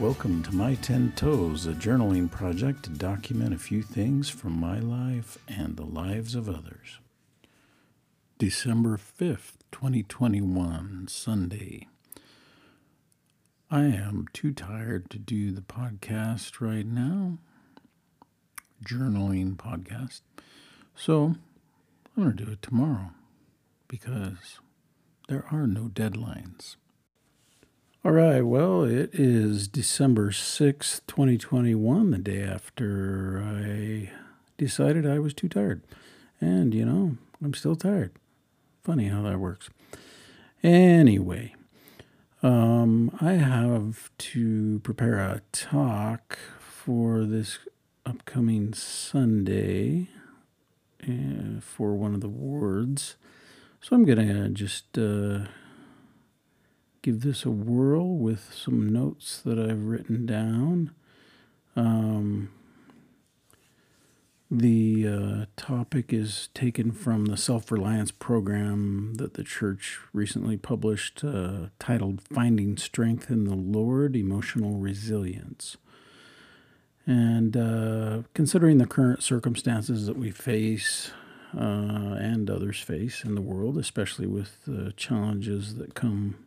Welcome to My 10 Toes, a journaling project to document a few things from my life and the lives of others. December 5th, 2021, Sunday. I am too tired to do the podcast right now, journaling podcast, so I'm going to do it tomorrow because there are no deadlines. All right, well, it is December 6th, 2021, the day after I decided I was too tired. And, you know, I'm still tired. Funny how that works. Anyway, I have to prepare a talk for this upcoming Sunday for one of the wards. So I'm going to just... give this a whirl with some notes that I've written down. The topic is taken from the self-reliance program that the church recently published, titled Finding Strength in the Lord, Emotional Resilience. And considering the current circumstances that we face, and others face in the world, especially with the challenges that come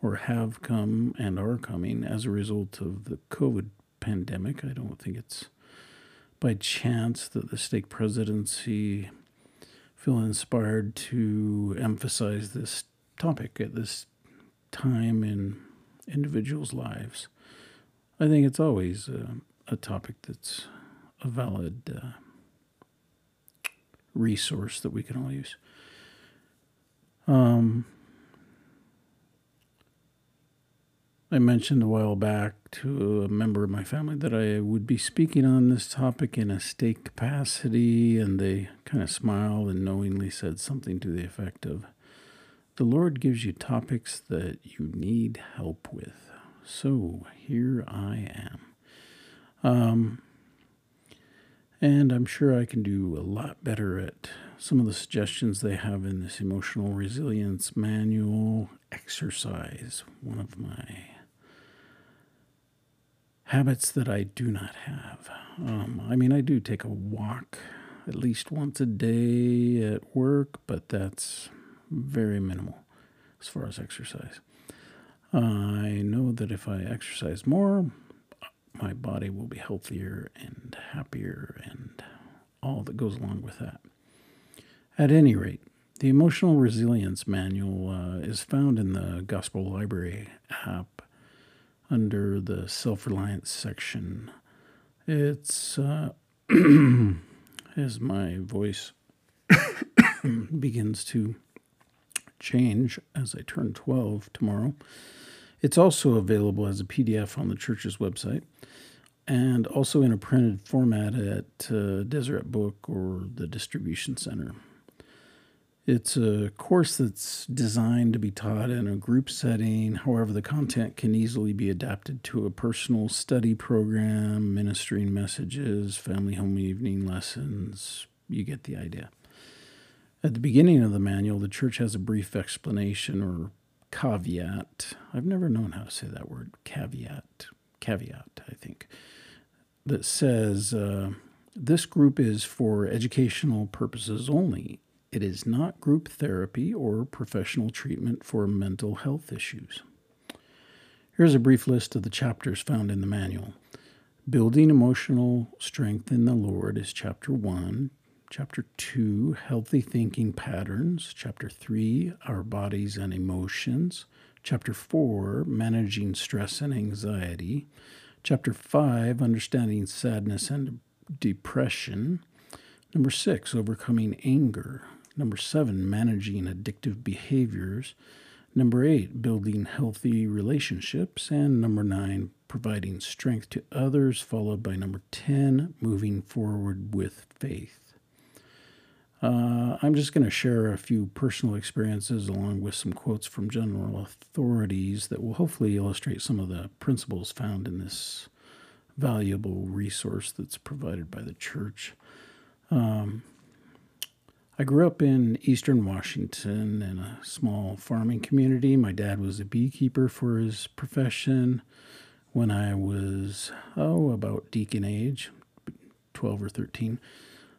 or have come and are coming as a result of the COVID pandemic. I don't think it's by chance that the stake presidency feel inspired to emphasize this topic at this time in individuals' lives. I think it's always a topic that's a valid resource that we can all use. I mentioned a while back to a member of my family that I would be speaking on this topic in a stake capacity, and they kind of smiled and knowingly said something to the effect of, "The Lord gives you topics that you need help with." So here I am. And I'm sure I can do a lot better at some of the suggestions they have in this Emotional Resilience Manual exercise, one of my habits that I do not have. I do take a walk at least once a day at work, but that's very minimal as far as exercise. I know that if I exercise more, my body will be healthier and happier and all that goes along with that. At any rate, the Emotional Resilience Manual is found in the Gospel Library app under the Self-Reliance section. It's, as my voice begins to change as I turn 12 tomorrow, it's also available as a PDF on the church's website and also in a printed format at Deseret Book or the Distribution Center. It's a course that's designed to be taught in a group setting. However, the content can easily be adapted to a personal study program, ministering messages, family home evening lessons. You get the idea. At the beginning of the manual, the church has a brief explanation or caveat. I've never known how to say that word, caveat. Caveat, I think. That says, this group is for educational purposes only. It is not group therapy or professional treatment for mental health issues. Here's a brief list of the chapters found in the manual. Building Emotional Strength in the Lord is Chapter 1. Chapter 2, Healthy Thinking Patterns. Chapter 3, Our Bodies and Emotions. Chapter 4, Managing Stress and Anxiety. Chapter 5, Understanding Sadness and Depression. Number 6, Overcoming Anger. Number 7, Managing Addictive Behaviors. Number 8, Building Healthy Relationships. And number 9, Providing Strength to Others, followed by number 10, Moving Forward with Faith. I'm just going to share a few personal experiences along with some quotes from general authorities that will hopefully illustrate some of the principles found in this valuable resource that's provided by the church. I grew up in eastern Washington in a small farming community. My dad was a beekeeper for his profession. when I was, about deacon age, 12 or 13,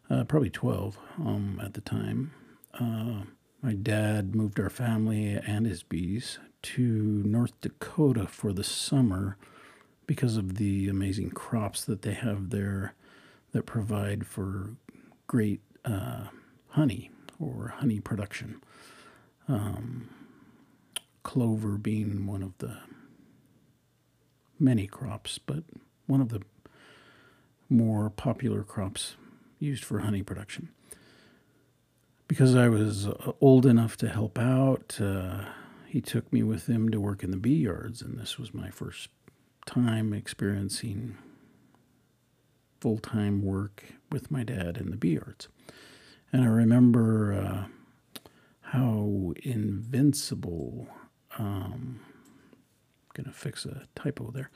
probably 12 at the time. My dad moved our family and his bees to North Dakota for the summer because of the amazing crops that they have there that provide for great honey or honey production. Clover being one of the many crops, but one of the more popular crops used for honey production. Because I was old enough to help out, he took me with him to work in the bee yards, and this was my first time experiencing full-time work with my dad in the bee yards. And I remember how invincible, I'm going to fix a typo there,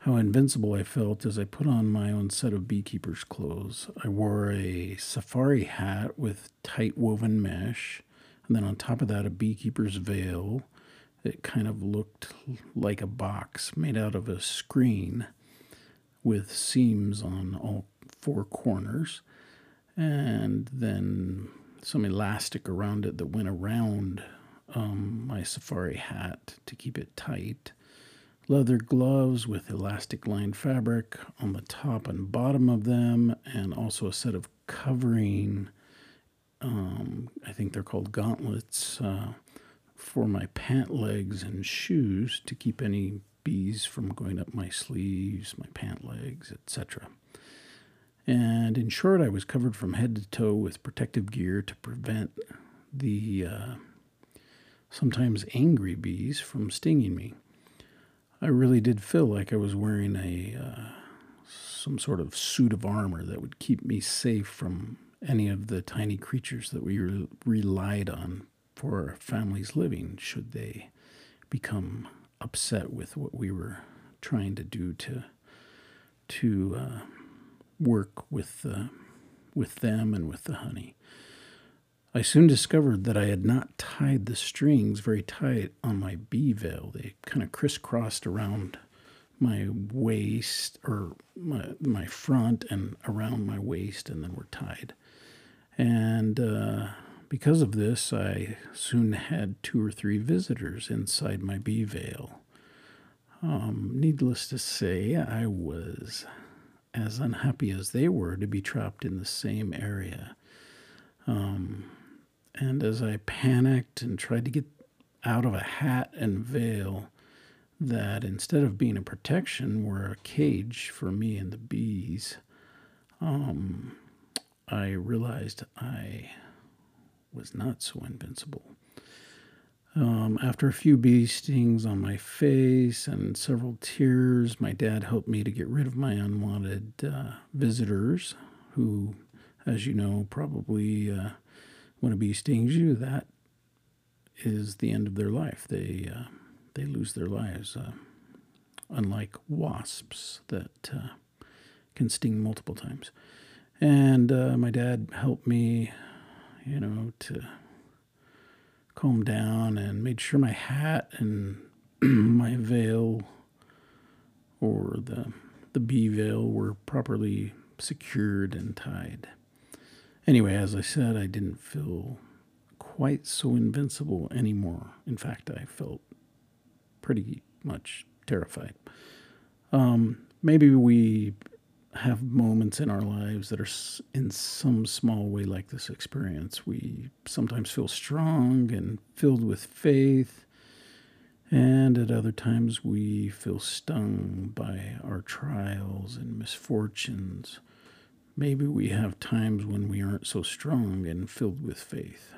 how invincible I felt as I put on my own set of beekeeper's clothes. I wore a safari hat with tight woven mesh, and then on top of that a beekeeper's veil. It kind of looked like a box made out of a screen with seams on all four corners, and then some elastic around it that went around my safari hat to keep it tight. Leather gloves with elastic lined fabric on the top and bottom of them, and also a set of covering, I think they're called gauntlets, for my pant legs and shoes to keep any bees from going up my sleeves, my pant legs, etc. And in short, I was covered from head to toe with protective gear to prevent the sometimes angry bees from stinging me. I really did feel like I was wearing a some sort of suit of armor that would keep me safe from any of the tiny creatures that we relied on for our family's living should they become upset with what we were trying to do to work with them and with the honey. I soon discovered that I had not tied the strings very tight on my bee veil. They kind of crisscrossed around my waist, or my front and around my waist, and then were tied. And because of this, I soon had 2 or 3 visitors inside my bee veil. Needless to say, I was as unhappy as they were to be trapped in the same area. And as I panicked and tried to get out of a hat and veil that, instead of being a protection, were a cage for me and the bees, I realized I was not so invincible. After a few bee stings on my face and several tears, my dad helped me to get rid of my unwanted visitors who, as you know, probably when a bee stings you, that is the end of their life. They lose their lives, unlike wasps that can sting multiple times. And my dad helped me, to calm down and made sure my hat and my veil, or the bee veil, were properly secured and tied. Anyway, as I said, I didn't feel quite so invincible anymore. In fact, I felt pretty much terrified. Maybe we have moments in our lives that are in some small way like this experience. We sometimes feel strong and filled with faith, and at other times we feel stung by our trials and misfortunes. Maybe we have times when we aren't so strong and filled with faith.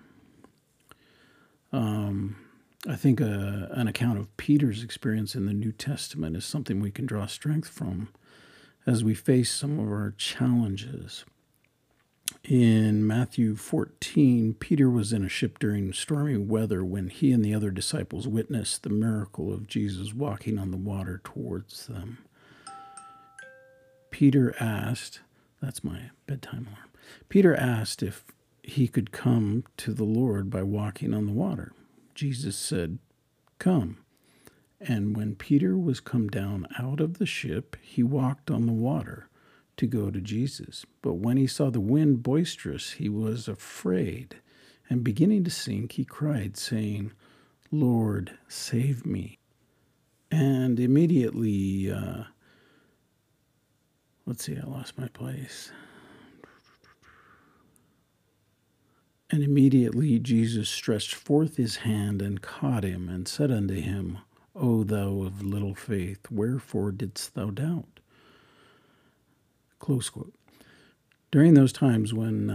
I think an account of Peter's experience in the New Testament is something we can draw strength from as we face some of our challenges. In Matthew 14, Peter was in a ship during stormy weather when he and the other disciples witnessed the miracle of Jesus walking on the water towards them. Peter asked, that's my bedtime alarm. Peter asked if he could come to the Lord by walking on the water. Jesus said, "Come." And when Peter was come down out of the ship, he walked on the water to go to Jesus. But when he saw the wind boisterous, he was afraid, and beginning to sink, he cried, saying, Lord, save me. And immediately, let's see, I lost my place. And immediately Jesus stretched forth his hand and caught him, and said unto him, O thou of little faith, wherefore didst thou doubt? Close quote. During those times when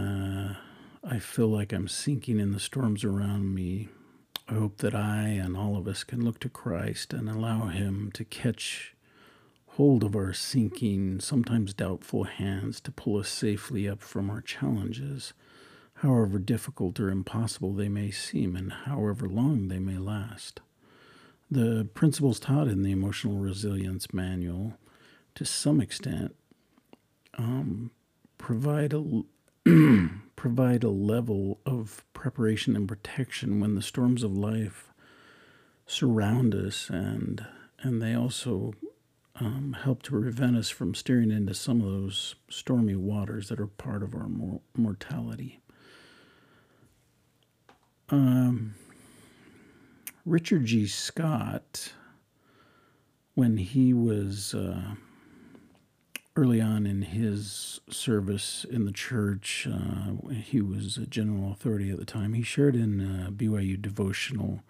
I feel like I'm sinking in the storms around me, I hope that I and all of us can look to Christ and allow him to catch hold of our sinking, sometimes doubtful hands to pull us safely up from our challenges, however difficult or impossible they may seem and however long they may last. The principles taught in the Emotional Resilience Manual, to some extent, provide a level of preparation and protection when the storms of life surround us, and they also help to prevent us from steering into some of those stormy waters that are part of our mortality. Richard G. Scott, when he was early on in his service in the church, he was a general authority at the time, he shared in a BYU devotional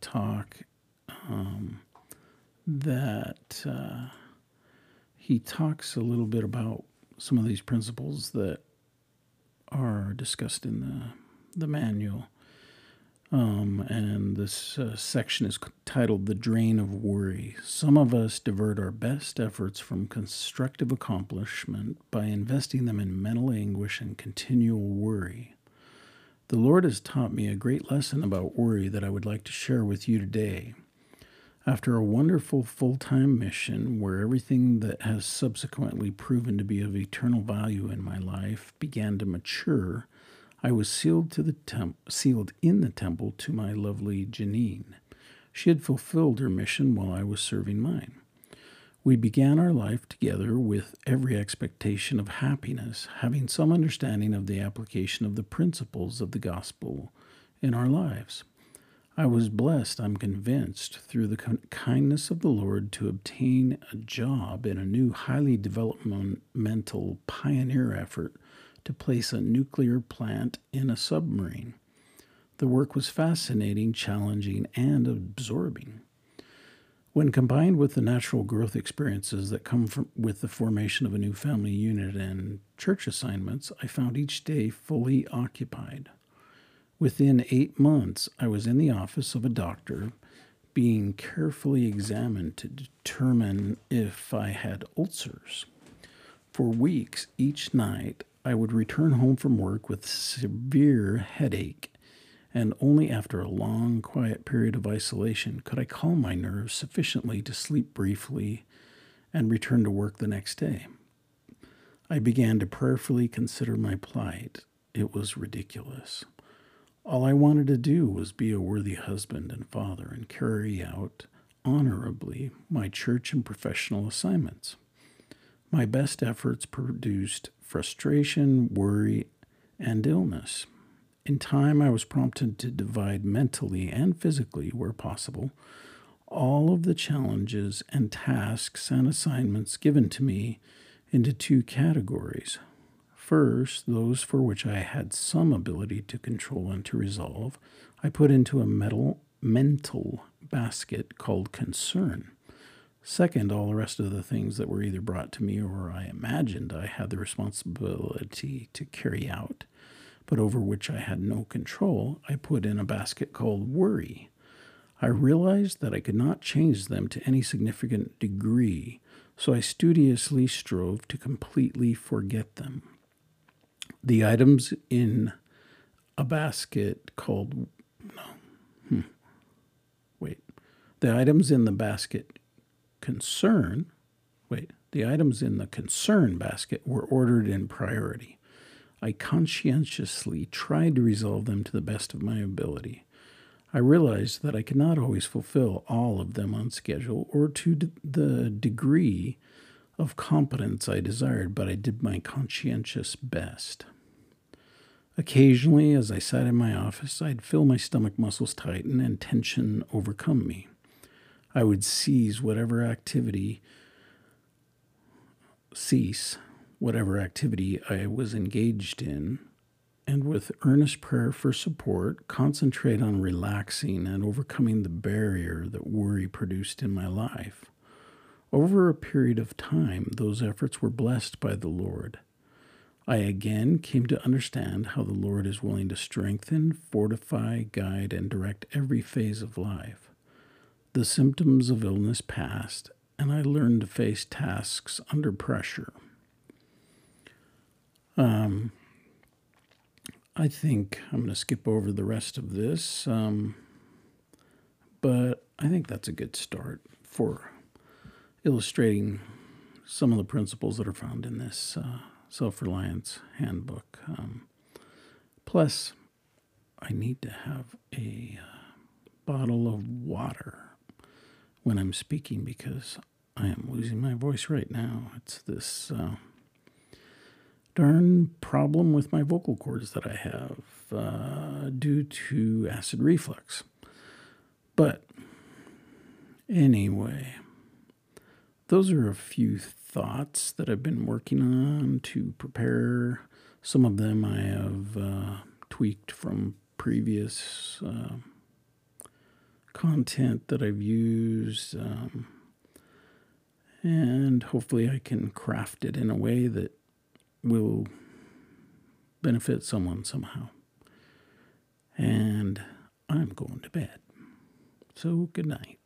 talk that he talks a little bit about some of these principles that are discussed in the manual, and this section is titled The Drain of Worry. Some of us divert our best efforts from constructive accomplishment by investing them in mental anguish and continual worry. The Lord has taught me a great lesson about worry that I would like to share with you today. After a wonderful full-time mission where everything that has subsequently proven to be of eternal value in my life began to mature, I was sealed in the temple to my lovely Janine. She had fulfilled her mission while I was serving mine. We began our life together with every expectation of happiness, having some understanding of the application of the principles of the gospel in our lives. I was blessed, I'm convinced, through the kindness of the Lord to obtain a job in a new highly developmental pioneer effort to place a nuclear plant in a submarine. The work was fascinating, challenging, and absorbing. When combined with the natural growth experiences that come with the formation of a new family unit and church assignments, I found each day fully occupied. Within 8 months, I was in the office of a doctor, being carefully examined to determine if I had ulcers. For weeks, each night, I would return home from work with severe headache, and only after a long, quiet period of isolation could I calm my nerves sufficiently to sleep briefly and return to work the next day. I began to prayerfully consider my plight. It was ridiculous. All I wanted to do was be a worthy husband and father and carry out honorably my church and professional assignments. My best efforts produced frustration, worry, and illness. In time, I was prompted to divide mentally and physically, where possible, all of the challenges and tasks and assignments given to me into 2 categories. First, those for which I had some ability to control and to resolve, I put into a mental basket called concern. Second, all the rest of the things that were either brought to me or I imagined I had the responsibility to carry out, but over which I had no control, I put in a basket called worry. I realized that I could not change them to any significant degree, so I studiously strove to completely forget them. The items in a basket called... The items in the basket... the items in the concern basket were ordered in priority. I conscientiously tried to resolve them to the best of my ability. I realized that I could not always fulfill all of them on schedule or to the degree of competence I desired, but I did my conscientious best. Occasionally, as I sat in my office, I'd feel my stomach muscles tighten and tension overcome me. I would cease whatever activity I was engaged in, and with earnest prayer for support, concentrate on relaxing and overcoming the barrier that worry produced in my life. Over a period of time, those efforts were blessed by the Lord. I again came to understand how the Lord is willing to strengthen, fortify, guide, and direct every phase of life. The symptoms of illness passed, and I learned to face tasks under pressure. I think I'm going to skip over the rest of this, but I think that's a good start for illustrating some of the principles that are found in this self-reliance handbook. Plus, I need to have a bottle of water when I'm speaking because I am losing my voice right now. It's this darn problem with my vocal cords that I have due to acid reflux. But anyway, those are a few thoughts that I've been working on to prepare. Some of them I have tweaked from previous content that I've used, and hopefully I can craft it in a way that will benefit someone somehow. And I'm going to bed. So good night.